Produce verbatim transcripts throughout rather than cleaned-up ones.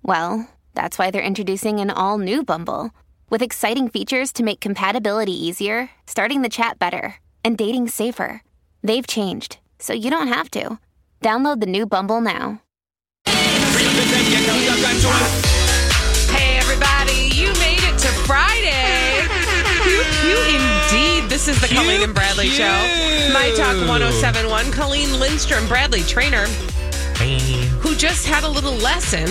Well, that's why they're introducing an all-new Bumble, with exciting features to make compatibility easier, starting the chat better, and dating safer. They've changed, so you don't have to. Download the new Bumble now. Hey, everybody, you made it to Friday. You, you indeed. This is the cute, Colleen and Bradley cute. Show. My Talk one oh seven point one. Colleen Lindstrom, Bradley Trainer, hey. Who just had a little lesson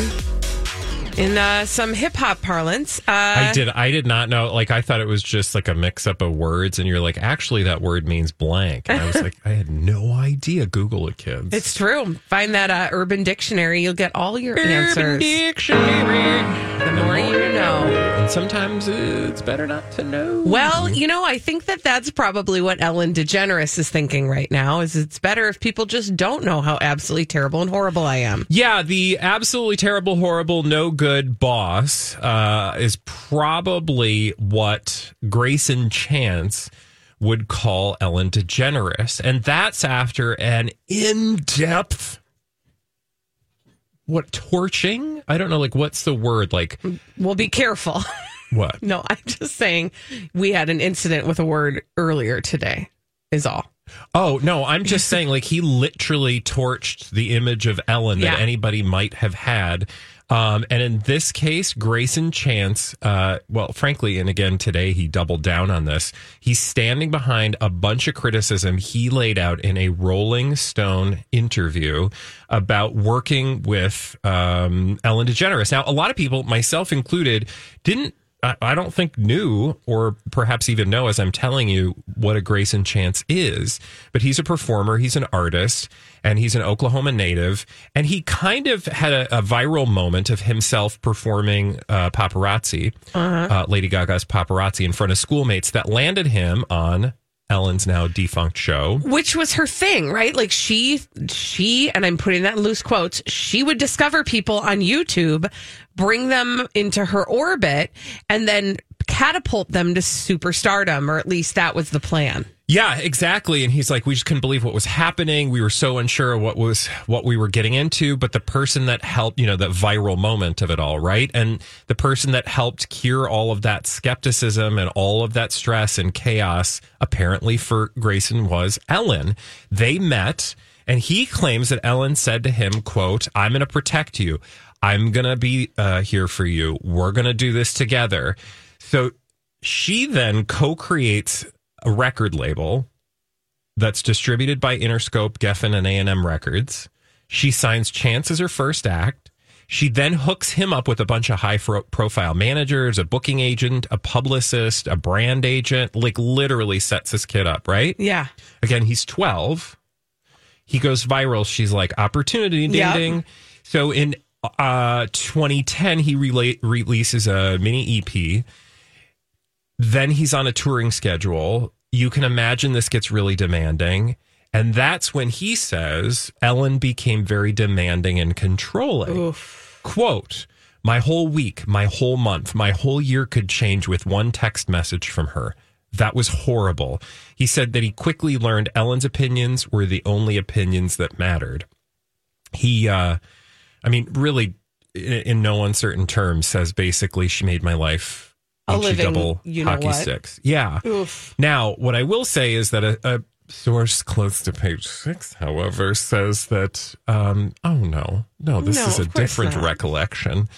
in uh, some hip-hop parlance. Uh, I did. I did not know. Like, I thought it was just like a mix-up of words, and you're like, actually, that word means blank. And I was like, I had no idea. Google it, kids. It's true. Find that uh, Urban Dictionary. You'll get all your Urban answers. Urban Dictionary. The more you know. And sometimes it's better not to know. Well, you know, I think that that's probably what Ellen DeGeneres is thinking right now, is it's better if people just don't know how absolutely terrible and horrible I am. Yeah, the absolutely terrible, horrible, no good boss uh, is probably what Grayson Chance would call Ellen DeGeneres. And that's after an in-depth... What, torching? I don't know, like, what's the word? Like, well, be careful. What? No, I'm just saying we had an incident with a word earlier today, is all. Oh, no, I'm just saying, like, he literally torched the image of Ellen yeah. that anybody might have had. Um, and in this case, Grayson Chance, uh, well, frankly, and again today, he doubled down on this. He's standing behind a bunch of criticism he laid out in a Rolling Stone interview about working with um, Ellen DeGeneres. Now, a lot of people, myself included, didn't, I, I don't think knew or perhaps even know as I'm telling you what a Grayson Chance is. But he's a performer. He's an artist. And he's an Oklahoma native, and he kind of had a, a viral moment of himself performing uh, Paparazzi, uh-huh. uh, Lady Gaga's Paparazzi, in front of schoolmates that landed him on Ellen's now defunct show. Which was her thing, right? Like she, she, and I'm putting that in loose quotes, she would discover people on YouTube, bring them into her orbit, and then catapult them to superstardom, or at least that was the plan. Yeah, exactly. And he's like, we just couldn't believe what was happening. We were so unsure of what was what we were getting into. But the person that helped, you know, that viral moment of it all, right? And the person that helped cure all of that skepticism and all of that stress and chaos, apparently for Grayson, was Ellen. They met, and he claims that Ellen said to him, quote, I'm going to protect you. I'm going to be uh, here for you. We're going to do this together. So she then co-creates a record label that's distributed by Interscope, Geffen, and A and M Records. She signs Chance as her first act. She then hooks him up with a bunch of high-profile managers, a booking agent, a publicist, a brand agent, like literally sets this kid up, right? Yeah. Again, he's twelve. He goes viral. She's like, opportunity, ding, yep. ding. So in uh, twenty ten, he re- releases a mini E P. Then he's on a touring schedule. You can imagine this gets really demanding. And that's when he says Ellen became very demanding and controlling. Oof. Quote, my whole week, my whole month, my whole year could change with one text message from her. That was horrible. He said that he quickly learned Ellen's opinions were the only opinions that mattered. He, uh, I mean, really, in, in no uncertain terms, says basically she made my life a living, double you know hockey what? Sticks. Yeah. Oof. Now, what I will say is that a, a source close to page six, however, says that, um, oh, no, no, this no, is a different not. recollection.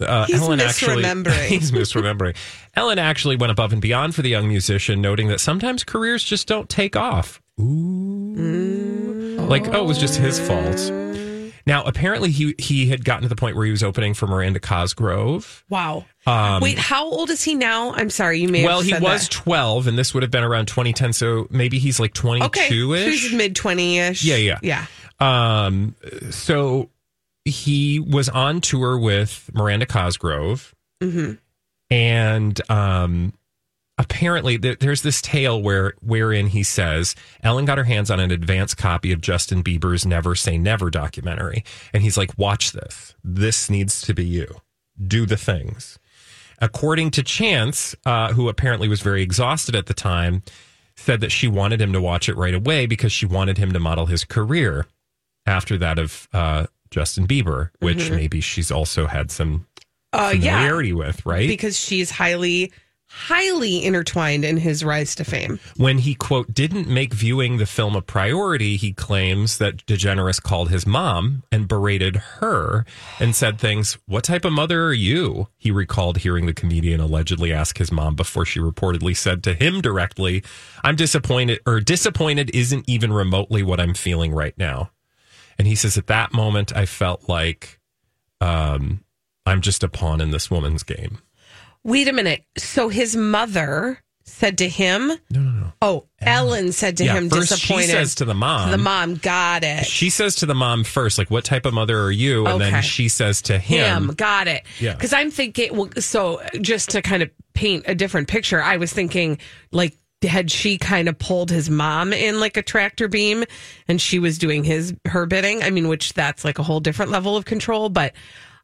Uh, he's Ellen misremembering. Actually, he's misremembering. Ellen actually went above and beyond for the young musician, noting that sometimes careers just don't take off. Ooh. Mm. Like, oh, it was just his fault. Now, apparently he he had gotten to the point where he was opening for Miranda Cosgrove. Wow. Um, Wait, how old is he now? I'm sorry, you may well, have said that. Well, he was twelve, and this would have been around twenty ten, so maybe he's like twenty-two-ish. Okay, so he's mid-twenty-ish. Yeah, yeah. Yeah. Um, so he was on tour with Miranda Cosgrove. Mm-hmm. And um, apparently th- there's this tale where wherein he says Ellen got her hands on an advance copy of Justin Bieber's Never Say Never documentary. And he's like, watch this. This needs to be you. Do the things. According to Chance, uh, who apparently was very exhausted at the time, said that she wanted him to watch it right away because she wanted him to model his career after that of uh, Justin Bieber, which mm-hmm. maybe she's also had some uh, familiarity yeah, with, right? Because she's highly, highly intertwined in his rise to fame. When he, quote, didn't make viewing the film a priority, he claims that DeGeneres called his mom and berated her and said things, what type of mother are you? He recalled hearing the comedian allegedly ask his mom before she reportedly said to him directly, I'm disappointed, or disappointed isn't even remotely what I'm feeling right now. And he says, at that moment, I felt like um, I'm just a pawn in this woman's game. Wait a minute. So his mother said to him? No, no, no. Oh, Ellen, Ellen said to yeah, him, first disappointed. She says to the mom. To the mom, got it. She says to the mom first, like, what type of mother are you? And okay. then she says to him. Him, got it. Yeah. Because I'm thinking, well, so just to kind of paint a different picture, I was thinking, like, had she kind of pulled his mom in like a tractor beam and she was doing his her bidding? I mean, which that's like a whole different level of control. But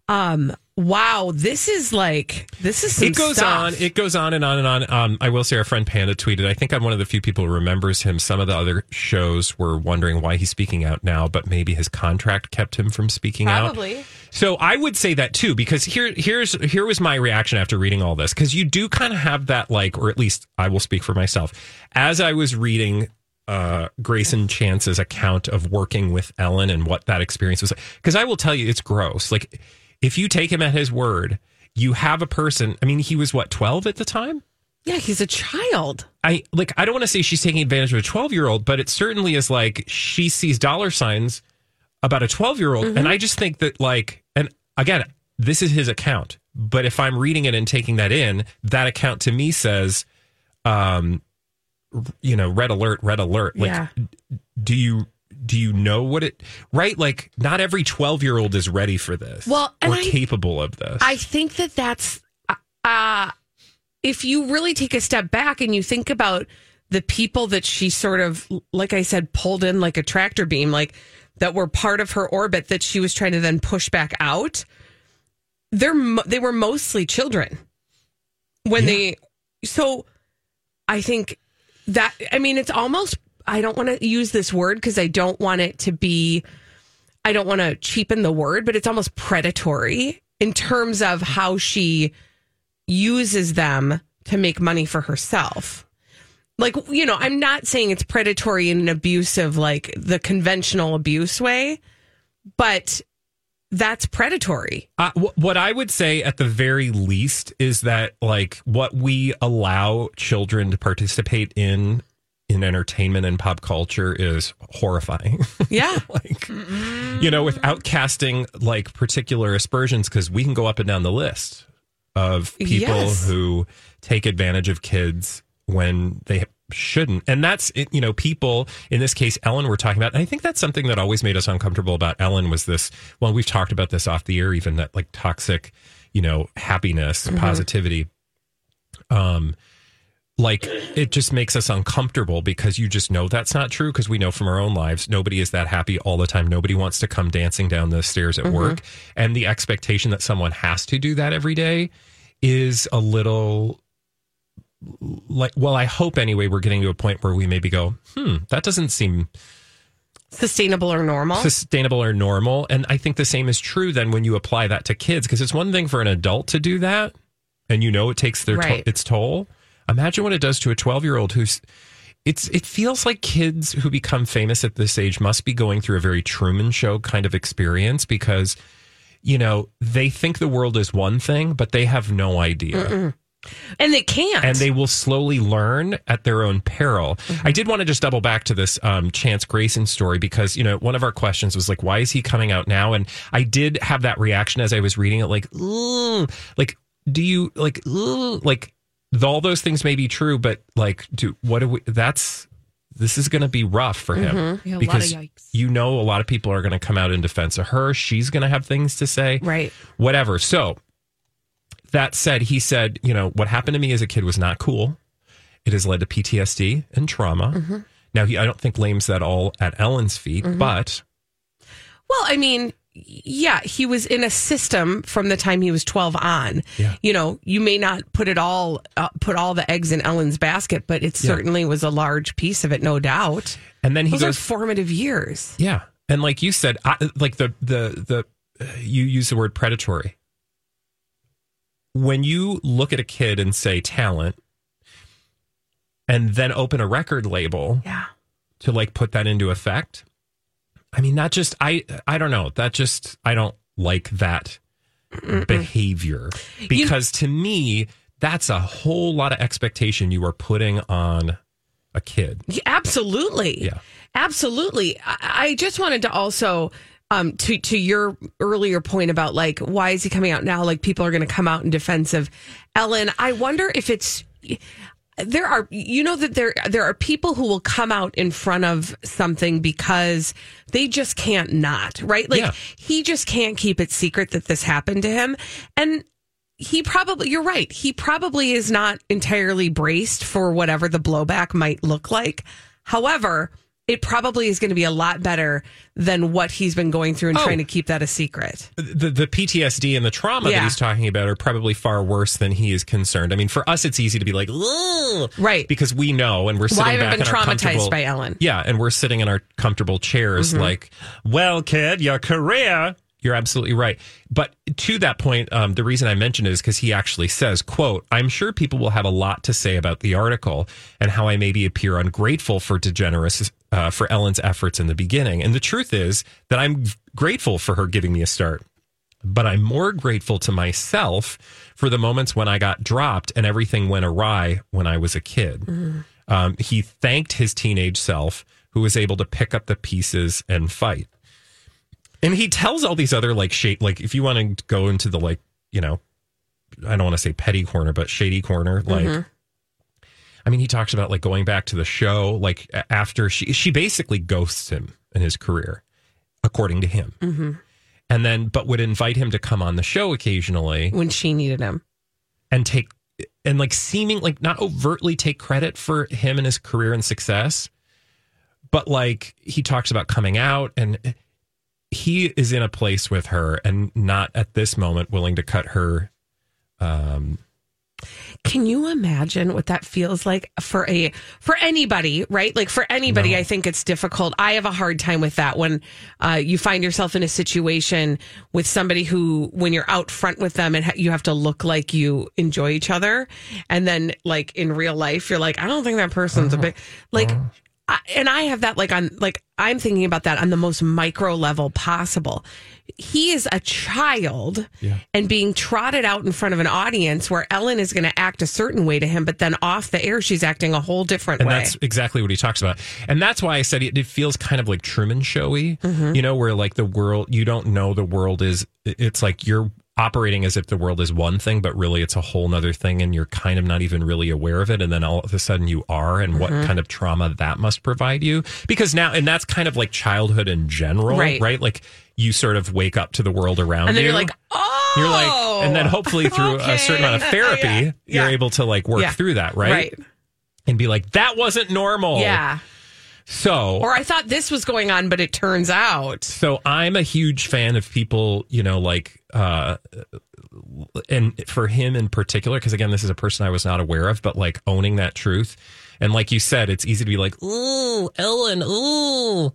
um, wow, this is like, this is some It goes stuff. on. It goes on and on and on. Um, I will say our friend Panda tweeted, I think I'm one of the few people who remembers him. Some of the other shows were wondering why he's speaking out now, but maybe his contract kept him from speaking Probably. out. Probably. So I would say that too, because here, here's, here was my reaction after reading all this. Cause you do kind of have that, like, or at least I will speak for myself. As I was reading uh, Grayson Chance's account of working with Ellen and what that experience was like, cause I will tell you, it's gross. Like, if you take him at his word, you have a person, I mean, he was what, twelve at the time? Yeah, he's a child. I like, I don't want to say she's taking advantage of a twelve year old, but it certainly is like, she sees dollar signs about a twelve year old. Mm-hmm. And I just think that, like, and again, this is his account, but if I'm reading it and taking that in, that account to me says, um, you know, red alert, red alert. Like, yeah. do you, do you know what it, right? Like, not every twelve year old is ready for this well, or I, capable of this. I think that that's, uh, if you really take a step back and you think about the people that she sort of, like I said, pulled in like a tractor beam, like, that were part of her orbit that she was trying to then push back out, they're, they were mostly children when yeah. they, so I think that, I mean, it's almost, I don't want to use this word because I don't want it to be, I don't want to cheapen the word, but it's almost predatory in terms of how she uses them to make money for herself. Like, you know, I'm not saying it's predatory in an abusive, like the conventional abuse way, but that's predatory. Uh, w- what I would say at the very least is that, like, what we allow children to participate in, in entertainment and pop culture is horrifying. Yeah. Like, mm-hmm. you know, without casting like particular aspersions, because we can go up and down the list of people yes. who take advantage of kids when they shouldn't. And that's, you know, people, in this case, Ellen, we're talking about. And I think that's something that always made us uncomfortable about Ellen was this, well, we've talked about this off the air, even that like toxic, you know, happiness, mm-hmm. positivity. Um, like it just makes us uncomfortable because you just know that's not true, because we know from our own lives, nobody is that happy all the time. Nobody wants to come dancing down the stairs at mm-hmm. work. And the expectation that someone has to do that every day is a little... like, well, I hope anyway, we're getting to a point where we maybe go, hmm, that doesn't seem sustainable or normal. Sustainable or normal. And I think the same is true then when you apply that to kids, because it's one thing for an adult to do that. And, you know, it takes their right. to- its toll. Imagine what it does to a twelve year old who's it's it feels like kids who become famous at this age must be going through a very Truman Show kind of experience, because, you know, they think the world is one thing, but they have no idea. Mm-mm. And they can't. And they will slowly learn at their own peril. Mm-hmm. I did want to just double back to this um, Chance Grayson story, because, you know, one of our questions was like, why is he coming out now? And I did have that reaction as I was reading it, like, mm, like, do you like, mm, like, all those things may be true, but like, do what do we, that's, this is going to be rough for him mm-hmm. yeah, because you know a lot of people are going to come out in defense of her. She's going to have things to say. Right. Whatever. So that said, he said, you know, what happened to me as a kid was not cool. It has led to P T S D and trauma. Mm-hmm. Now, he, I don't think lames that all at Ellen's feet, mm-hmm. but. Well, I mean, yeah, he was in a system from the time he was twelve on. Yeah. You know, you may not put it all, uh, put all the eggs in Ellen's basket, but it yeah. certainly was a large piece of it, no doubt. And then he Those goes, are formative years. Yeah. And like you said, I, like the, the, the, uh, you use the word predatory. When you look at a kid and say talent, and then open a record label yeah. to like put that into effect. I mean, not just, I I don't know. That just, I don't like that Mm-mm. behavior because you, to me, that's a whole lot of expectation you are putting on a kid. Absolutely. Yeah. Absolutely. I, I just wanted to also, um, to, to your earlier point about like, why is he coming out now? Like people are going to come out in defense of Ellen. I wonder if it's... There are, you know, that there there are people who will come out in front of something because they just can't not, right? Like, yeah. he just can't keep it secret that this happened to him. And he probably, you're right, he probably is not entirely braced for whatever the blowback might look like. However, it probably is going to be a lot better than what he's been going through and oh, trying to keep that a secret. The the P T S D and the trauma yeah. that he's talking about are probably far worse than he is concerned. I mean, for us, it's easy to be like, ugh, right, because we know and we're sitting well, back been in our traumatized by Ellen. Yeah, and we're sitting in our comfortable chairs, mm-hmm. like, well, kid, your career. You're absolutely right. But to that point, um, the reason I mentioned it is because he actually says, quote, I'm sure people will have a lot to say about the article and how I maybe appear ungrateful for DeGeneres, uh, for Ellen's efforts in the beginning. And the truth is that I'm grateful for her giving me a start, but I'm more grateful to myself for the moments when I got dropped and everything went awry when I was a kid. Mm. Um, he thanked his teenage self who was able to pick up the pieces and fight. And he tells all these other like shade, like if you want to go into the like, you know, I don't want to say petty corner, but shady corner. Like, mm-hmm. I mean, he talks about like going back to the show, like after she, she basically ghosts him in his career, according to him. Mm-hmm. And then, but would invite him to come on the show occasionally when she needed him and take and like seeming like not overtly take credit for him and his career and success. But like he talks about coming out and he is in a place with her and not at this moment willing to cut her. Um, Can you imagine what that feels like for a, for anybody, right? Like for anybody, no. I think it's difficult. I have a hard time with that when uh, you find yourself in a situation with somebody who, when you're out front with them and ha- you have to look like you enjoy each other. And then like in real life, you're like, I don't think that person's uh-huh. a big, like, uh-huh. I, and I have that like on like I'm thinking about that on the most micro level possible. He is a child yeah. and being trotted out in front of an audience where Ellen is going to act a certain way to him, but then off the air, she's acting a whole different and way. And that's exactly what he talks about. And that's why I said it, it feels kind of like Truman Show-y, mm-hmm. you know, where like the world, you don't know the world is, it's like you're operating as if the world is one thing, but really it's a whole nother thing. And you're kind of not even really aware of it. And then all of a sudden you are, and mm-hmm. what kind of trauma that must provide you, because now, and that's kind of like childhood in general, right? right? Like you sort of wake up to the world around you. And then you. you're like, oh, you're like, and then hopefully through okay. a certain amount of therapy, yeah. Yeah. you're able to like work yeah. through that. Right? right. And be like, that wasn't normal. Yeah. So, or I thought this was going on, but it turns out. So I'm a huge fan of people, you know, like, uh, and for him in particular, because again, this is a person I was not aware of, but like owning that truth. And like you said, it's easy to be like, ooh, Ellen, ooh.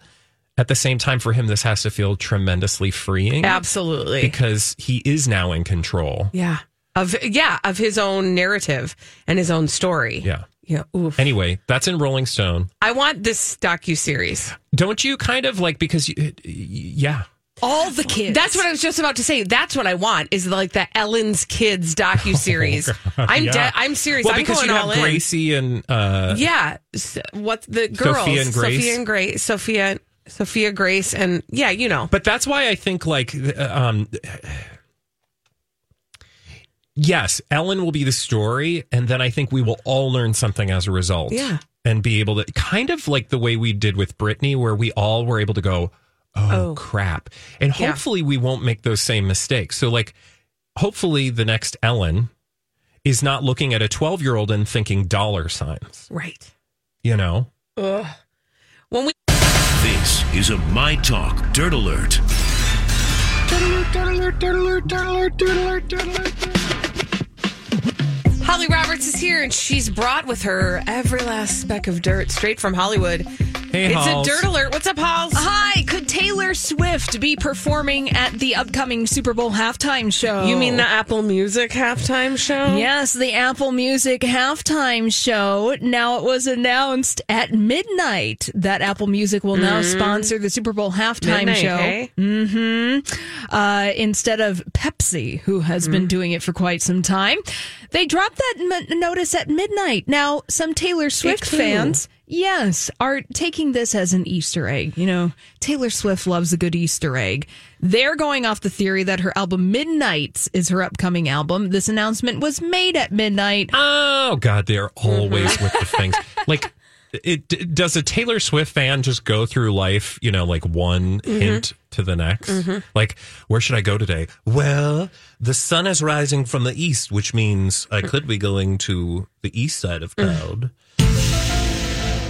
At the same time, for him, this has to feel tremendously freeing. Absolutely. Because he is now in control. Yeah. Of, yeah, of his own narrative and his own story. Yeah. Yeah. Oof. Anyway, that's in Rolling Stone. I want this docuseries. Don't you kind of like, because, you, yeah. All the kids. That's what I was just about to say. That's what I want is like the Ellen's Kids docuseries. Oh, I'm yeah. de- I'm serious. Well, I'm because going you have all Gracie in. and. Uh, yeah. So, what's the girls? Sophia and Grace. Sophia and Grace. Sophia, Sophia Grace. And yeah, you know. But that's why I think like. Um, Yes, Ellen will be the story, and then I think we will all learn something as a result. Yeah. and be able to kind of like the way we did with Britney, where we all were able to go, oh, oh. crap. And hopefully yeah. we won't make those same mistakes. So like, hopefully the next Ellen is not looking at a twelve year old and thinking dollar signs. Right. You know, Ugh. when we, this is a My Talk Dirt Alert. Holly Roberts is here, and she's brought with her every last speck of dirt straight from Hollywood. Hey, it's Halls. A dirt alert. What's up, Halls? Hi. Could Taylor Swift be performing at the upcoming Super Bowl halftime show? You mean the Apple Music halftime show? Yes, the Apple Music halftime show. Now, it was announced at midnight that Apple Music will mm-hmm. now sponsor the Super Bowl halftime midnight, show. Hey? Mm-hmm. Uh, instead of Pepsi, who has mm-hmm. been doing it for quite some time. They dropped that m- notice at midnight. Now, some Taylor Swift fans... Yes, are taking this as an Easter egg. You know, Taylor Swift loves a good Easter egg. They're going off the theory that her album Midnights is her upcoming album. This announcement was made at midnight. Oh, God, they're always with the things. Like, it, it, does a Taylor Swift fan just go through life, you know, like one mm-hmm. hint to the next? Mm-hmm. Like, where should I go today? Well, the sun is rising from the east, which means I could be going to the east side of cloud.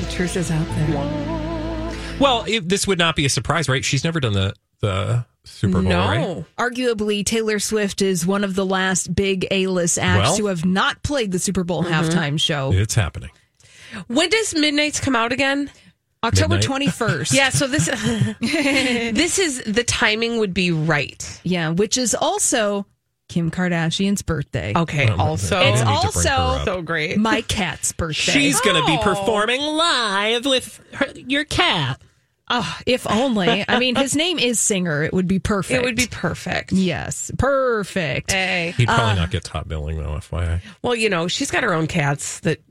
Truth is out there. Well, it, this would not be a surprise, right? She's never done the, the Super Bowl, no. right? Arguably, Taylor Swift is one of the last big A-list acts well, who have not played the Super Bowl mm-hmm. halftime show. It's happening. When does Midnights come out again? October twenty-first. Yeah, so this this is, the timing would be right. Yeah, which is also... Kim Kardashian's birthday. Okay, oh, also. It's also so great. My cat's birthday. She's oh. going to be performing live with her, your cat. Oh, if only. I mean, his name is Singer. It would be perfect. It would be perfect. Yes, perfect. Hey. He'd probably uh, not get top billing, though, F Y I. Well, you know, she's got her own cats that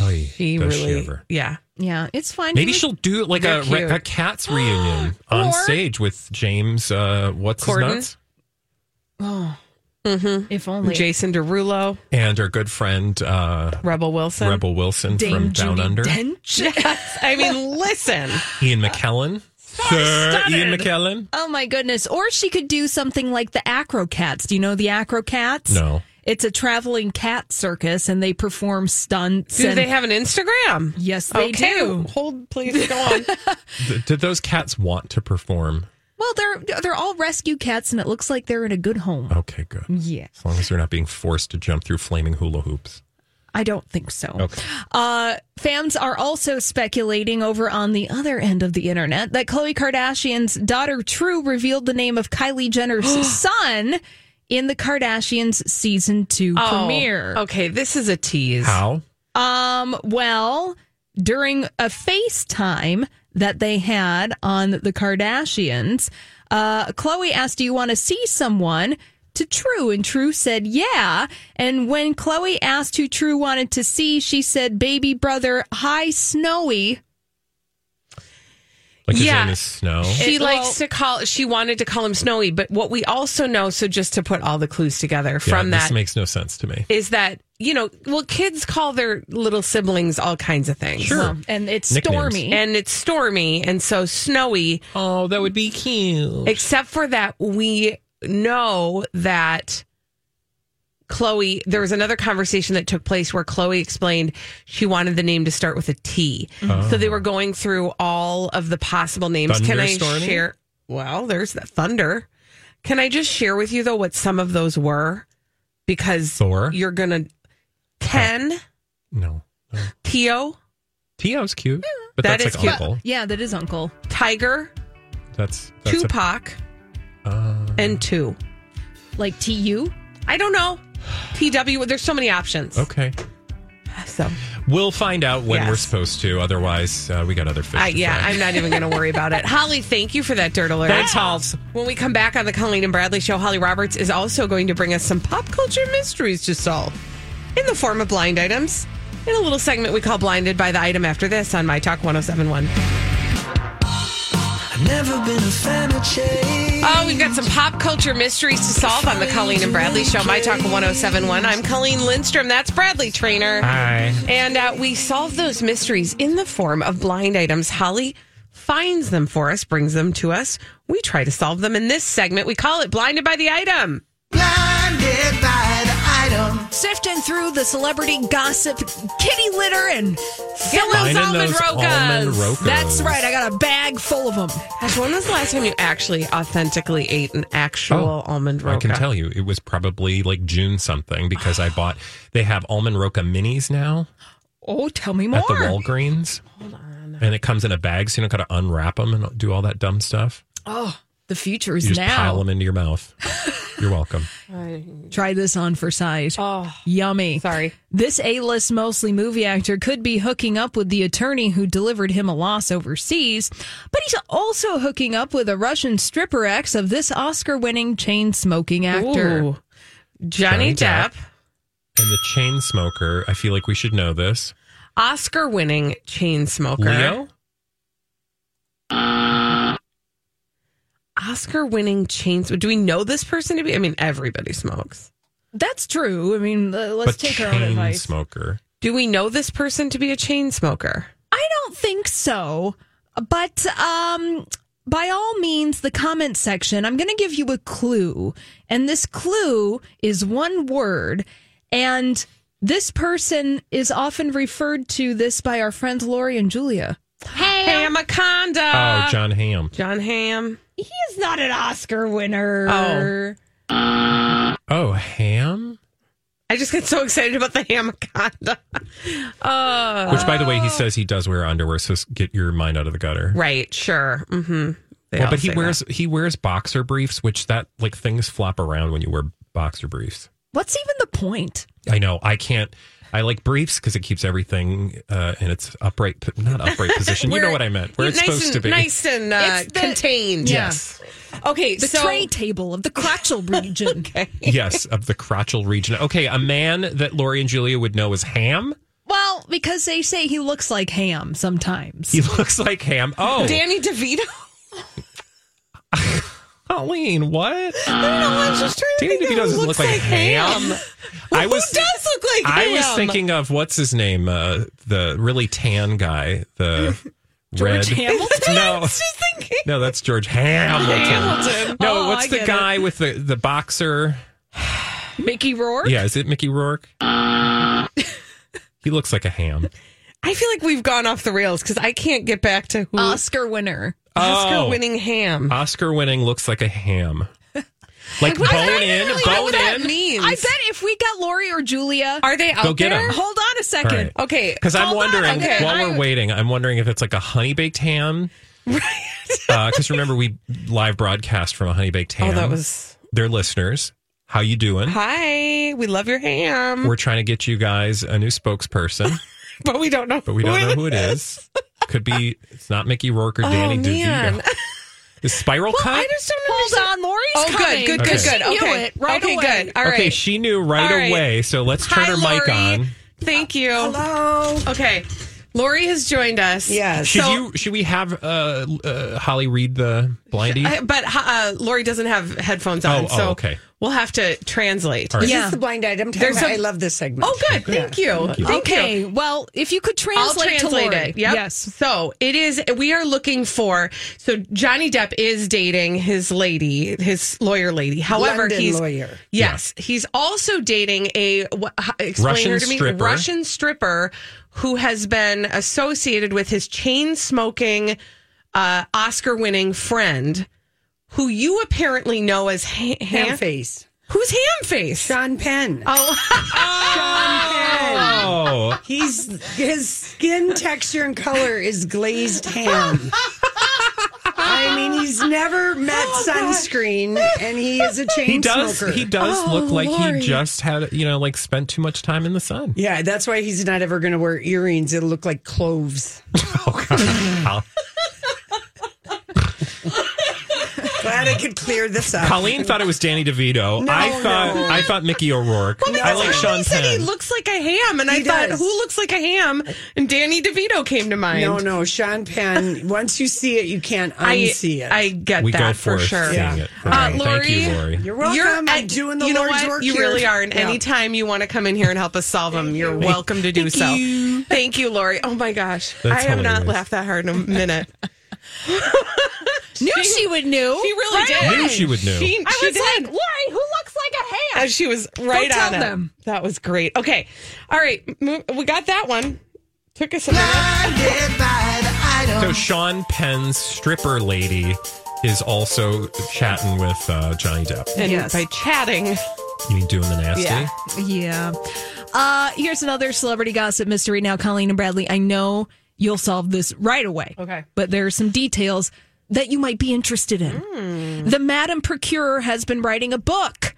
oh, yeah. she Does really... She yeah. Yeah, it's fine. Maybe she'll do like a, a cat's reunion on or, stage with James, uh, what's Corden? His nuts? Oh, Mm-hmm. If only Jason Derulo and our good friend uh, Rebel Wilson, Rebel Wilson Dame from Judy Down Under. Yes. I mean, listen, Ian McKellen, Sir Stuttered. Ian McKellen. Oh my goodness! Or she could do something like the Acro Cats. Do you know the Acro Cats? No. It's a traveling cat circus, and they perform stunts. Do and... they have an Instagram? Yes, they okay. do. Hold, please go on. Did those cats want to perform? Well, they're they're all rescue cats, and it looks like they're in a good home. Okay, good. Yeah. As long as they're not being forced to jump through flaming hula hoops. I don't think so. Okay. Uh, fans are also speculating over on the other end of the internet that Khloe Kardashian's daughter True revealed the name of Kylie Jenner's son in the Kardashians season two oh, premiere. Okay, this is a tease. How? Um. Well, during a FaceTime that they had on the Kardashians. Uh, Khloe asked, do you want to see someone? To True, and True said, yeah. And when Khloe asked who True wanted to see, she said, baby brother, hi, Snowy. Like his yeah. name is Snow. She it, likes well, to call, she wanted to call him Snowy, but what we also know, so just to put all the clues together from yeah, this that. This makes no sense to me. Is that, you know, well, kids call their little siblings all kinds of things. Sure. Well, and it's Nicknames. Stormy. And it's Stormy, and so Snowy. Oh, that would be cute. Except for that, we know that Khloe, there was another conversation that took place where Khloe explained she wanted the name to start with a T. Oh. So they were going through all of the possible names. Can I share? Well, there's the thunder. Can I just share with you, though, what some of those were? Because Thor. You're going to... Ken. Uh, no. no. Tio. Tio's cute. Yeah. But that that's is like cute. Uncle. Yeah, that is uncle. Tiger. That's... that's Tupac. A, uh, and two. Like T U? I don't know. T W, there's so many options. Okay. So we'll find out when yes. we're supposed to. Otherwise, uh, we got other fish. Uh, yeah, fry. I'm not even going to worry about it. Holly, thank you for that dirt alert. Thanks, Halls. When we come back on the Colleen and Bradley Show, Holly Roberts is also going to bring us some pop culture mysteries to solve in the form of blind items in a little segment we call Blinded by the Item after this on My Talk one oh seven point one. I've never been a fan of change. Oh, we've got some pop culture mysteries to solve on the Colleen and Bradley Show, My Talk one oh seven point one. I'm Colleen Lindstrom. That's Bradley Trainer. Hi. And uh, we solve those mysteries in the form of blind items. Holly finds them for us, brings them to us. We try to solve them in this segment. We call it Blinded by the Item. Blinded by the Item. Sifting through the celebrity gossip, kitty litter, and filling almond rocas. That's right. I got a bag full of them. Gosh, when was the last time you actually authentically ate an actual oh, almond roca? I can tell you. It was probably like June something because I bought, they have almond roca minis now. Oh, tell me more. At the Walgreens. Hold on. And it comes in a bag, so you don't got to unwrap them and do all that dumb stuff. Oh, the future is now. You just now. Pile them into your mouth. You're welcome. Try this on for size. Oh, yummy. Sorry. This A-list mostly movie actor could be hooking up with the attorney who delivered him a loss overseas, but he's also hooking up with a Russian stripper ex of this Oscar-winning chain-smoking actor. Ooh. Johnny, Johnny Depp. Depp. And the chain smoker. I feel like we should know this. Oscar-winning chain smoker. Leo? Oscar-winning chain smoker. Do we know this person to be? I mean, everybody smokes. That's true. I mean, uh, let's but take our own advice. Smoker. Do we know this person to be a chain smoker? I don't think so. But um, by all means, the comment section, I'm going to give you a clue. And this clue is one word. And this person is often referred to this by our friends Lori and Julia. Ham. Hamaconda. Oh, John Hamm. John Hamm. He is not an Oscar winner. Oh. Oh, Ham? I just get so excited about the Hamaconda. Uh, Which, by the way, he says he does wear underwear, so get your mind out of the gutter. Right, sure. Mm-hmm. Well, but he wears that. he wears boxer briefs, which that like things flop around when you wear boxer briefs. What's even the point? I know. I can't. I like briefs because it keeps everything uh, in its upright, not upright position. You know what I meant. Where it's nice supposed and, to be. Nice and uh, the, contained. Yeah. Yes. Okay. The so, tray table of the crotchal region. Okay. Yes, of the crotchal region. Okay. A man that Lori and Julia would know is Ham. Well, because they say he looks like Ham sometimes. He looks like Ham. Oh. Danny DeVito. Colleen, what? I don't know. I was just trying to think. Danny DeVito doesn't look like, like Ham. Ham. Well, I was, who does look like I Ham? I was thinking of, what's his name? Uh, the really tan guy. The red. George Hamilton? No. I was just thinking. No, that's George Hamilton. Hamilton. No, oh, what's I the guy it. with the, the boxer? Mickey Rourke? Yeah, is it Mickey Rourke? Uh. He looks like a ham. I feel like we've gone off the rails because I can't get back to who. Oscar winner. Oscar-winning oh, ham. Oscar-winning looks like a ham. Like bone in, really bone in. Means. I bet if we got Lori or Julia, are they out go there? Get them. Hold on a second. Right. Okay, because I'm wondering on, okay. while I, we're waiting, I'm wondering if it's like a honey baked ham. Right. Because uh, remember, we live broadcast from a honey baked ham. Oh, that was their listeners. How you doing? Hi, we love your ham. We're trying to get you guys a new spokesperson, but we don't know. But we don't know who it is. Could be, it's not Mickey Rourke or oh, Danny DeVito. Is Spiral well, cut? I just don't understand. Hold on, Lori's oh, coming. Good, good, good, okay. good. She knew okay. it right okay, away. Okay, good. All right. Okay, she knew right, right. away, so let's turn Hi, her Lori. mic on. Thank you. Hello. Okay, Lori has joined us. Yes. Should, so, you, should we have uh, uh, Holly read the blindie? I, but uh, Lori doesn't have headphones on, oh, so oh, okay. we'll have to translate. Right. This yeah. is the blind item. Some, I love this segment. Oh, good. Thank yeah. you. Thank you. Okay. Well, if you could translate, I'll translate to Lori. It. Yep. Yes. So it is, we are looking for, so Johnny Depp is dating his lady, his lawyer lady. However, London he's. lawyer. Yes. Yeah. He's also dating a, explain Russian her to me, stripper. Russian stripper who has been associated with his chain smoking, uh, Oscar winning friend. Who you apparently know as ha- Hamface. Who's Hamface? Sean Penn. Oh, Sean Penn. Oh. He's his skin texture and color is glazed ham. I mean, he's never met oh, sunscreen, God. And he is a chain he does, smoker. He does oh, look like Lori. He just had, you know, like spent too much time in the sun. Yeah, that's why he's not ever going to wear earrings. It'll look like cloves. Oh God. glad I could clear this up. Colleen thought it was Danny DeVito. No, I thought no. I thought Mickey O'Rourke. Well, I like Sean Penn. Said he looks like a ham, and he I does. thought, who looks like a ham? And Danny DeVito came to mind. No, no, Sean Penn. Once you see it, you can't unsee I, it. I get we that go for, for sure. Yeah. It for uh, Lori, thank you, Lori. You're welcome. You're at, I'm doing the you know Lord's what? work You here. really are. And yeah. anytime you want to come in here and help us solve them, you're you. welcome to do thank so. You. Thank you, Lori. Oh my gosh, That's I have hilarious. not laughed that hard in a minute. Knew she, she would knew. She really right? did. Knew she would knew. She, she I was did. like, Lori, who looks like a ham? And she was right Don't on tell them. It. That was great. Okay. All right. We got that one. Took us a minute. So Sean Penn's stripper lady is also chatting with uh, Johnny Depp. And yes. by chatting... You mean doing the nasty? Yeah. yeah. Uh, here's another celebrity gossip mystery now, Colleen and Bradley. I know you'll solve this right away. Okay. But there are some details that you might be interested in. Mm. The Madam Procurer has been writing a book,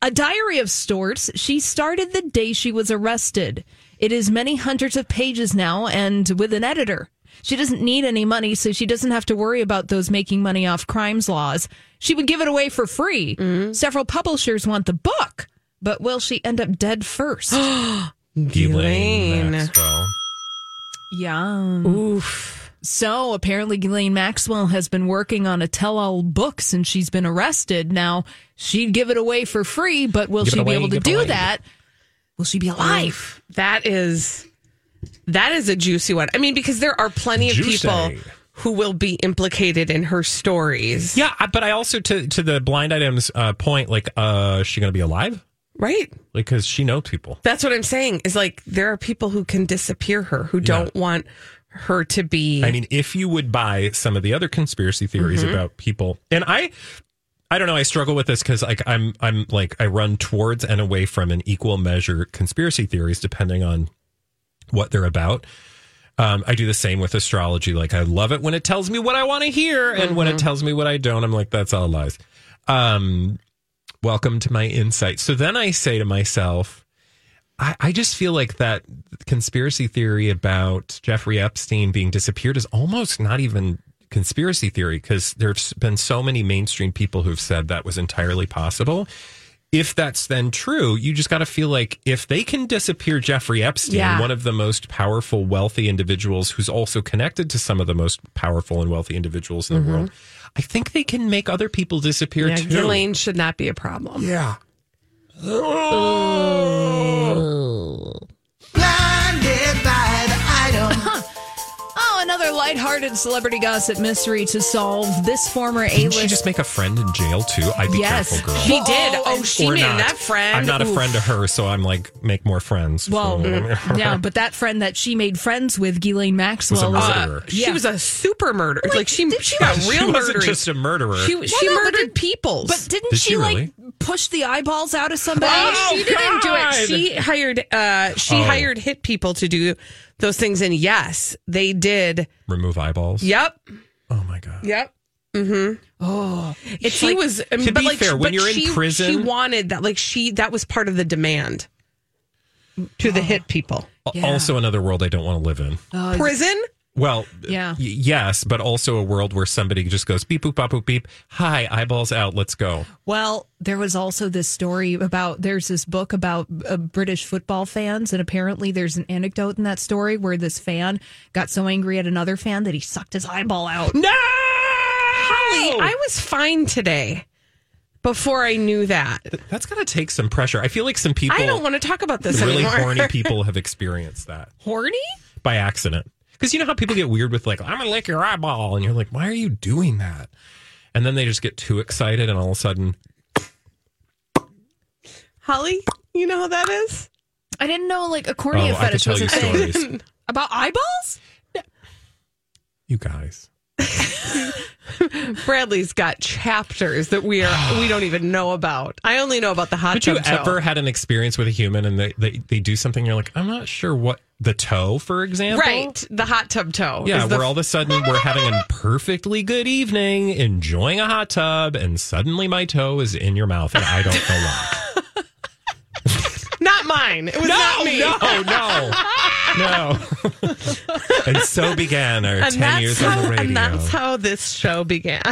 a diary of sorts. She started the day she was arrested. It is many hundreds of pages now and with an editor. She doesn't need any money, so she doesn't have to worry about those making money off crimes laws. She would give it away for free. Mm-hmm. Several publishers want the book, but will she end up dead first? Ghislaine Maxwell. Yeah. Oof. So, apparently, Ghislaine Maxwell has been working on a tell-all book since she's been arrested. Now, she'd give it away for free, but will give she away, be able to do away. that? Will she be alive? That is... That is a juicy one. I mean, because there are plenty of juicy. people who will be implicated in her stories. Yeah, but I also, to to the blind item's uh, point, like, uh, is she going to be alive? Right. Because she knows people. That's what I'm saying, is like, there are people who can disappear her, who don't yeah. want her to be... I mean, if you would buy some of the other conspiracy theories mm-hmm. about people... And I... I don't know. I struggle with this because, like, I'm I'm like I run towards and away from an equal measure conspiracy theories, depending on what they're about. Um, I do the same with astrology. Like, I love it when it tells me what I want to hear, and mm-hmm. when it tells me what I don't, I'm like, that's all lies. Um, welcome to my insight. So then I say to myself, I, I just feel like that conspiracy theory about Jeffrey Epstein being disappeared is almost not even conspiracy theory, because there's been so many mainstream people who've said that was entirely possible. If that's then true, you just got to feel like if they can disappear Jeffrey Epstein, yeah. one of the most powerful, wealthy individuals who's also connected to some of the most powerful and wealthy individuals in mm-hmm. the world, I think they can make other people disappear yeah, too. Ghislaine should not be a problem. Yeah. Oh. Blinded by the item. Another lighthearted celebrity gossip mystery to solve. This former A-list. Didn't she just make a friend in jail, too? I'd be yes. careful, girl. She did. Oh, oh she made not. that friend. I'm not Oof. a friend to her, so I'm like, make more friends. Well, mm. yeah, but that friend that she made friends with, Ghislaine Maxwell, was a murderer. Uh, she yeah. was a super murderer. Like, like she, she got she real murderer. She wasn't murdering. just a murderer. She, well, she no, murdered but people. But didn't did she, she really? like, push the eyeballs out of somebody? Oh, she didn't God. do it. She hired, uh, she oh. hired hit people to do those things, and yes, they did remove eyeballs. Yep. Oh my God. Yep. Mm-hmm. Oh, it's she like, was. I mean, to but be like, fair, when you're she, in prison, she wanted that. Like she, that was part of the demand to oh. the hit people. Yeah. Also, another world I don't want to live in. Uh, prison. Well, yeah. y- yes, but also a world where somebody just goes beep, boop, bop, boop, beep. Hi, eyeballs out. Let's go. Well, there was also this story about there's this book about uh, British football fans. And apparently there's an anecdote in that story where this fan got so angry at another fan that he sucked his eyeball out. No! Holly, I was fine today. Before I knew that. That's got to take some pressure. I feel like some people. I don't want to talk about this really anymore. Really horny people have experienced that. Horny? By accident. Because you know how people get weird with like, I'm going to lick your eyeball. And you're like, why are you doing that? And then they just get too excited and all of a sudden. Holly, you know how that is? I didn't know like a cornea oh, fetish was a thing. About eyeballs? No. You guys. Bradley's got chapters that we are we don't even know about. I only know about the hot tub toe. Have you ever had an experience with a human and they, they, they do something and you're like, I'm not sure what, the toe, for example? Right, the hot tub toe. Yeah, where f- all of a sudden we're having a perfectly good evening, enjoying a hot tub, and suddenly my toe is in your mouth and I don't know why. Not mine. It was no, not me. No, no, no. And so began our and ten years how, on the radio. And that's how this show began.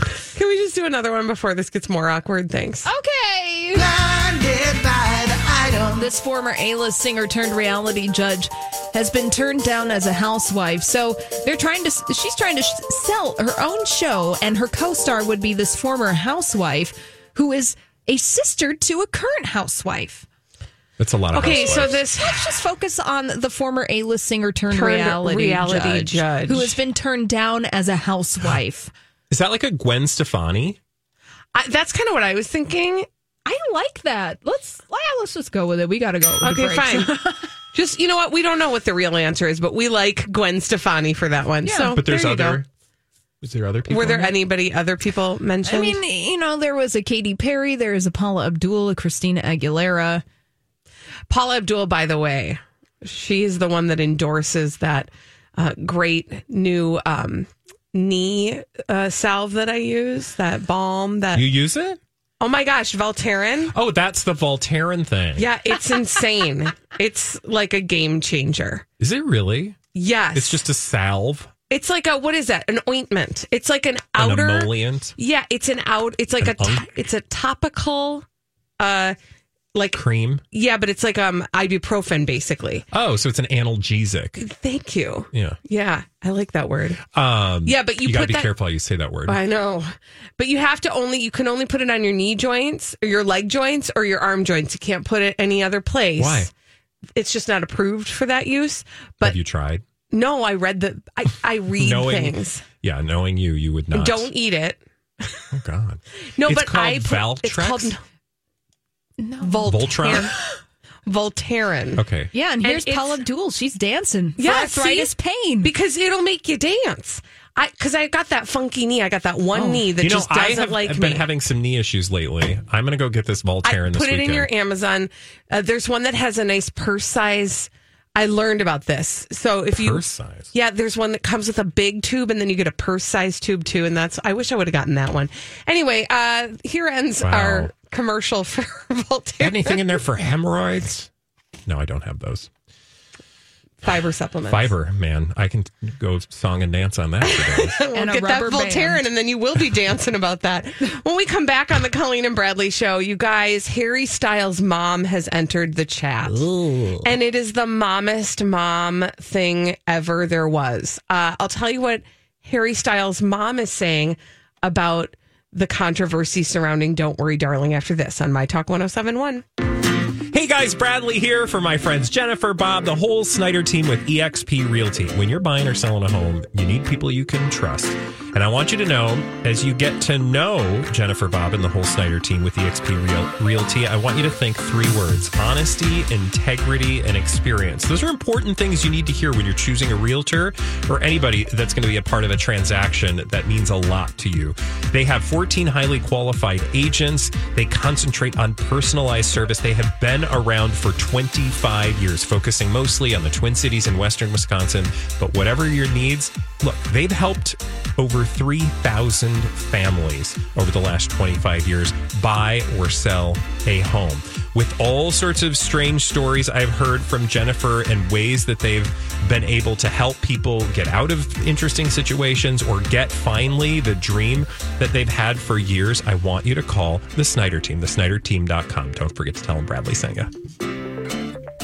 Can we just do another one before this gets more awkward? Thanks. Okay. Blinded by the item. This former A-list singer turned reality judge has been turned down as a housewife. So they're trying to, she's trying to sell her own show, and her co-star would be this former housewife who is a sister to a current housewife. That's a lot of okay, housewives. So this... Let's just focus on the former A-list singer turned, turned reality, reality judge, judge who has been turned down as a housewife. Is that like a Gwen Stefani? I, that's kind of what I was thinking. I like that. Let's well, let's just go with it. We got to go. Okay, fine. Just, you know what? We don't know what the real answer is, but we like Gwen Stefani for that one. Yeah, so but there's there other... Go. Was there other people? Were there anybody, other people mentioned? I mean, you know, there was a Katy Perry, there was a Paula Abdul, a Christina Aguilera. Paula Abdul, by the way, she's the one that endorses that uh, great new um, knee uh, salve that I use, that balm. That You use it? Oh my gosh, Voltaren. Oh, that's the Voltaren thing. Yeah, it's insane. It's like a game changer. Is it really? Yes. It's just a salve? It's like a, what is that? An ointment. It's like an outer. An emollient? Yeah, it's an out, it's like an a, un- it's a topical, uh, like. Cream? Yeah, but it's like um ibuprofen, basically. Oh, so it's an analgesic. Thank you. Yeah. Yeah, I like that word. Um, yeah, but you, you gotta put be that, careful how you say that word. I know. But you have to only, you can only put it on your knee joints, or your leg joints, or your arm joints. You can't put it any other place. Why? It's just not approved for that use. But have you tried? No, I read the. I, I read knowing, things. Yeah, knowing you, you would not. Don't eat it. Oh God. No, it's but called I. Valtrex? It's called no. Voltaren. Voltaren. Okay. Yeah, and here's and Paula Abdul. She's dancing. Yeah, for arthritis see? pain, because it'll make you dance. I because I got that funky knee. I got that one oh. knee that you know, just doesn't I have, like I've me. Been having some knee issues lately. I'm gonna go get this Voltaren. I this put weekend. It in your Amazon. Uh, there's one that has a nice purse size. I learned about this. So if you, purse size. Yeah, there's one that comes with a big tube, and then you get a purse size tube too. And that's, I wish I would have gotten that one. Anyway, uh, here ends wow. our commercial for Voltaren. Anything in there for hemorrhoids? No, I don't have those. Fiber supplements. Fiber, man. I can go song and dance on that today. We'll and get that Voltaren, band. And then you will be dancing about that. When we come back on the Colleen and Bradley show, you guys, Harry Styles' mom has entered the chat. Ooh. And it is the mommest mom thing ever there was. Uh, I'll tell you what Harry Styles' mom is saying about the controversy surrounding Don't Worry Darling after this on My Talk one oh seven point one. Hey guys, Bradley here for my friends Jennifer, Bob, the whole Snyder team with E X P Realty. When you're buying or selling a home, you need people you can trust. And I want you to know, as you get to know Jennifer, Bob, and the whole Snyder team with E X P Real- Realty, I want you to think three words: honesty, integrity, and experience. Those are important things you need to hear when you're choosing a realtor or anybody that's going to be a part of a transaction that means a lot to you. They have fourteen highly qualified agents. They concentrate on personalized service. They have been around for twenty-five years, focusing mostly on the Twin Cities in western Wisconsin. But whatever your needs, look, they've helped over three thousand families over the last twenty-five years buy or sell a home. With all sorts of strange stories I've heard from Jennifer and ways that they've been able to help people get out of interesting situations or get finally the dream that they've had for years, I want you to call the Snyder Team, the snyder team dot com. Don't forget to tell them Bradley sent you.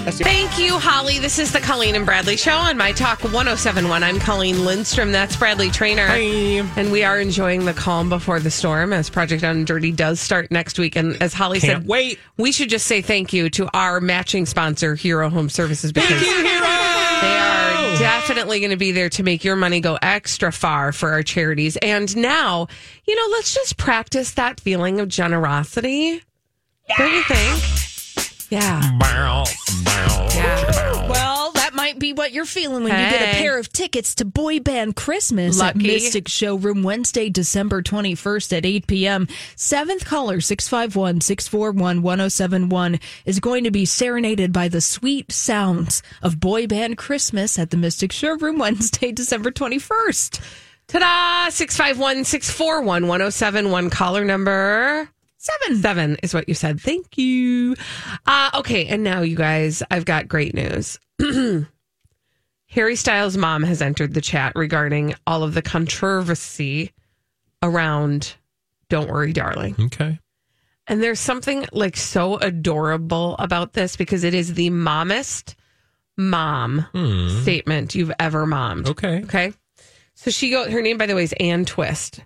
Thank you, Holly. This is the Colleen and Bradley show on My Talk one oh seven point one. I'm Colleen Lindstrom. That's Bradley Trainer. Hi. And we are enjoying the calm before the storm as Project Down and Dirty does start next week. And as Holly Can't said, wait. We should just say thank you to our matching sponsor, Hero Home Services. Because thank you, Hero! They are definitely going to be there to make your money go extra far for our charities. And now, you know, let's just practice that feeling of generosity. Yeah. Don't you think? Yeah. Bow, bow, yeah. Bow. Well, that might be what you're feeling when hey. you get a pair of tickets to Boy Band Christmas Lucky. at Mystic Showroom Wednesday, December twenty-first at eight p.m. Seventh caller, six five one, six four one, one oh seven one, is going to be serenaded by the sweet sounds of Boy Band Christmas at the Mystic Showroom Wednesday, December twenty-first. Ta-da! six five one, six four one, one oh seven one, caller number... Seven. Seven is what you said. Thank you. Uh, okay, and now, you guys, I've got great news. Harry Styles' mom has entered the chat regarding all of the controversy around Don't Worry Darling. Okay. And there's something like so adorable about this because it is the mommest mom mm. statement you've ever mommed. Okay. Okay. So she goes, her name, by the way, is Ann Twist.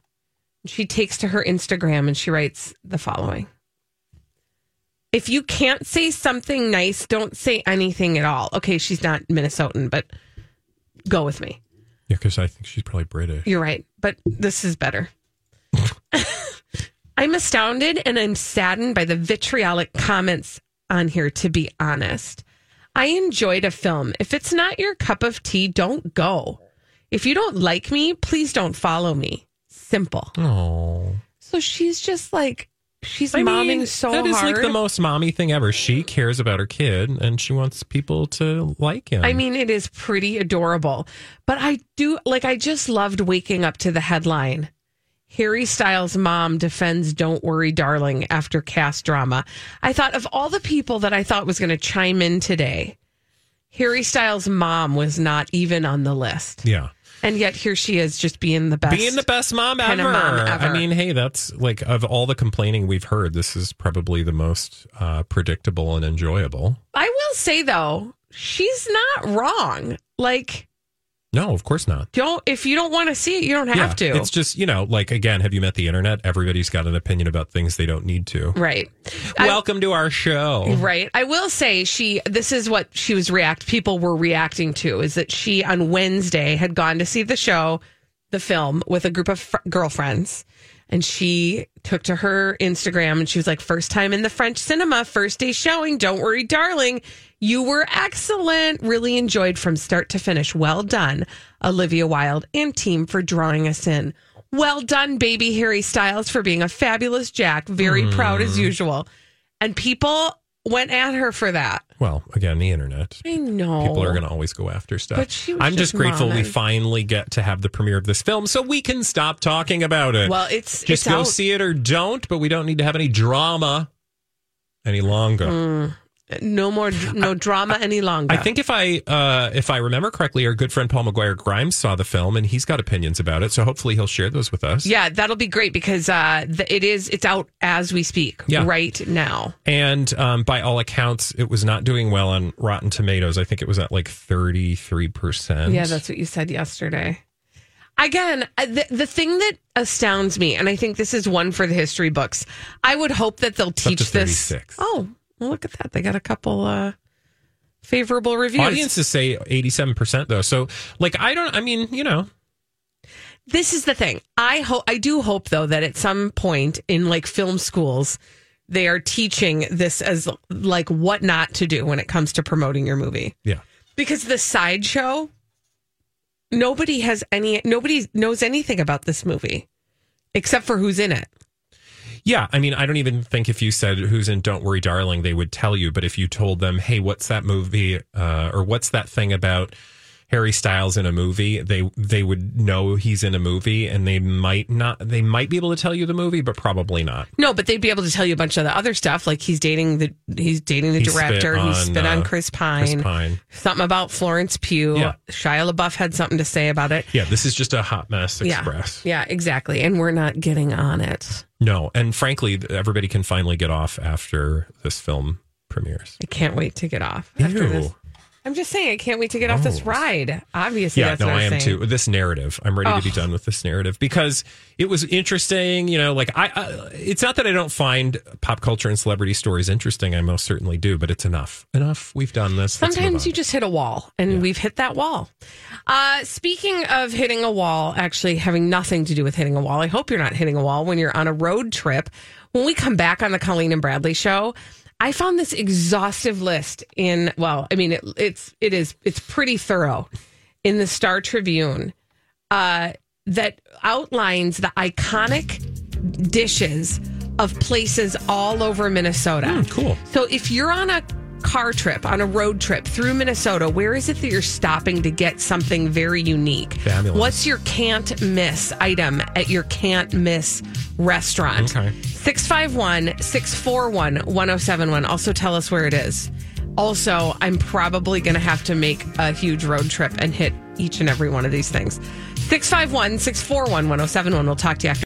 She takes to her Instagram and she writes the following. If you can't say something nice, don't say anything at all. Okay, she's not Minnesotan, but go with me. Yeah, because I think she's probably British. You're right, but this is better. I'm astounded and I'm saddened by the vitriolic comments on here, to be honest. I enjoyed a film. If it's not your cup of tea, don't go. If you don't like me, please don't follow me. Simple. Oh. So she's just like, she's I momming mean, so hard. That is hard. Like the most mommy thing ever. She cares about her kid and she wants people to like him. I mean, it is pretty adorable. But I do, like, I just loved waking up to the headline. Harry Styles' mom defends Don't Worry Darling after cast drama. I thought of all the people that I thought was going to chime in today, Harry Styles' mom was not even on the list. Yeah. And yet here she is just being the best. Being the best mom ever. mom ever. I mean, hey, that's like, of all the complaining we've heard, this is probably the most uh, predictable and enjoyable. I will say, though, she's not wrong. Like, no, of course not. Don't If you don't want to see it, you don't have yeah, to. It's just, you know, like, again, have you met the internet? Everybody's got an opinion about things they don't need to. Right. Welcome I, to our show. Right. I will say she, this is what she was react, people were reacting to, is that she on Wednesday had gone to see the show, the film, with a group of fr- girlfriends. And she took to her Instagram and she was like, first time in the French cinema, first day showing, Don't Worry Darling. You were excellent. Really enjoyed from start to finish. Well done, Olivia Wilde and team, for drawing us in. Well done, baby Harry Styles, for being a fabulous Jack. Very mm. proud as usual. And people went at her for that. Well, again, the internet. I know. People are going to always go after stuff. But she was I'm just, just grateful we finally get to have the premiere of this film so we can stop talking about it. Well, it's Just it's go out. see it or don't, but we don't need to have any drama any longer. Mm. No more, no drama I, I, any longer. I think if I uh, if I remember correctly, our good friend Paul McGuire Grimes saw the film and he's got opinions about it. So hopefully he'll share those with us. Yeah, that'll be great because uh, the, it is it's out as we speak yeah. right now. And um, by all accounts, it was not doing well on Rotten Tomatoes. I think it was at like thirty-three percent. Yeah, that's what you said yesterday. Again, the, the thing that astounds me, and I think this is one for the history books. I would hope that they'll teach it's up to thirty-six. This. Oh. Well, look at that. They got a couple uh, favorable reviews. Audiences say eighty-seven percent, though. So, like, I don't, I mean, you know. This is the thing. I hope, I do hope, though, that at some point in, like, film schools, they are teaching this as, like, what not to do when it comes to promoting your movie. Yeah. Because the sideshow, nobody has any, nobody knows anything about this movie except for who's in it. Yeah, I mean, I don't even think if you said who's in Don't Worry Darling, they would tell you. But if you told them, hey, what's that movie uh, or what's that thing about Harry Styles in a movie, they they would know he's in a movie and they might not. They might be able to tell you the movie, but probably not. No, but they'd be able to tell you a bunch of the other stuff. Like he's dating the he's dating the he director. Spit on, he spit on Chris Pine. Chris Pine. Something about Florence Pugh. Yeah. Shia LaBeouf had something to say about it. Yeah, this is just a hot mess express. Yeah, yeah, exactly. And we're not getting on it. No, and frankly, everybody can finally get off after this film premieres. I can't wait to get off after Ew. this. I'm just saying, I can't wait to get oh. off this ride. Obviously, yeah, that's no, what I'm I am saying. too. This narrative, I'm ready oh. to be done with this narrative because it was interesting. You know, like I, I, it's not that I don't find pop culture and celebrity stories interesting. I most certainly do, but it's enough. Enough. We've done this. Sometimes you just hit a wall, and yeah. we've hit that wall. Uh, speaking of hitting a wall, actually having nothing to do with hitting a wall. I hope you're not hitting a wall when you're on a road trip. When we come back on the Colleen and Bradley show, I found this exhaustive list in, well, I mean, it, it's, it is, it's pretty thorough in the Star Tribune uh, that outlines the iconic dishes of places all over Minnesota. Mm, cool. So if you're on a car trip, on a road trip through Minnesota, where is it that you're stopping to get something very unique? Fabulous. What's your can't miss item at your can't miss restaurant? Okay. six five one, six four one, one oh seven one. Also tell us where it is. Also, I'm probably going to have to make a huge road trip and hit each and every one of these things. six five one, six four one, one oh seven one. We'll talk to you after.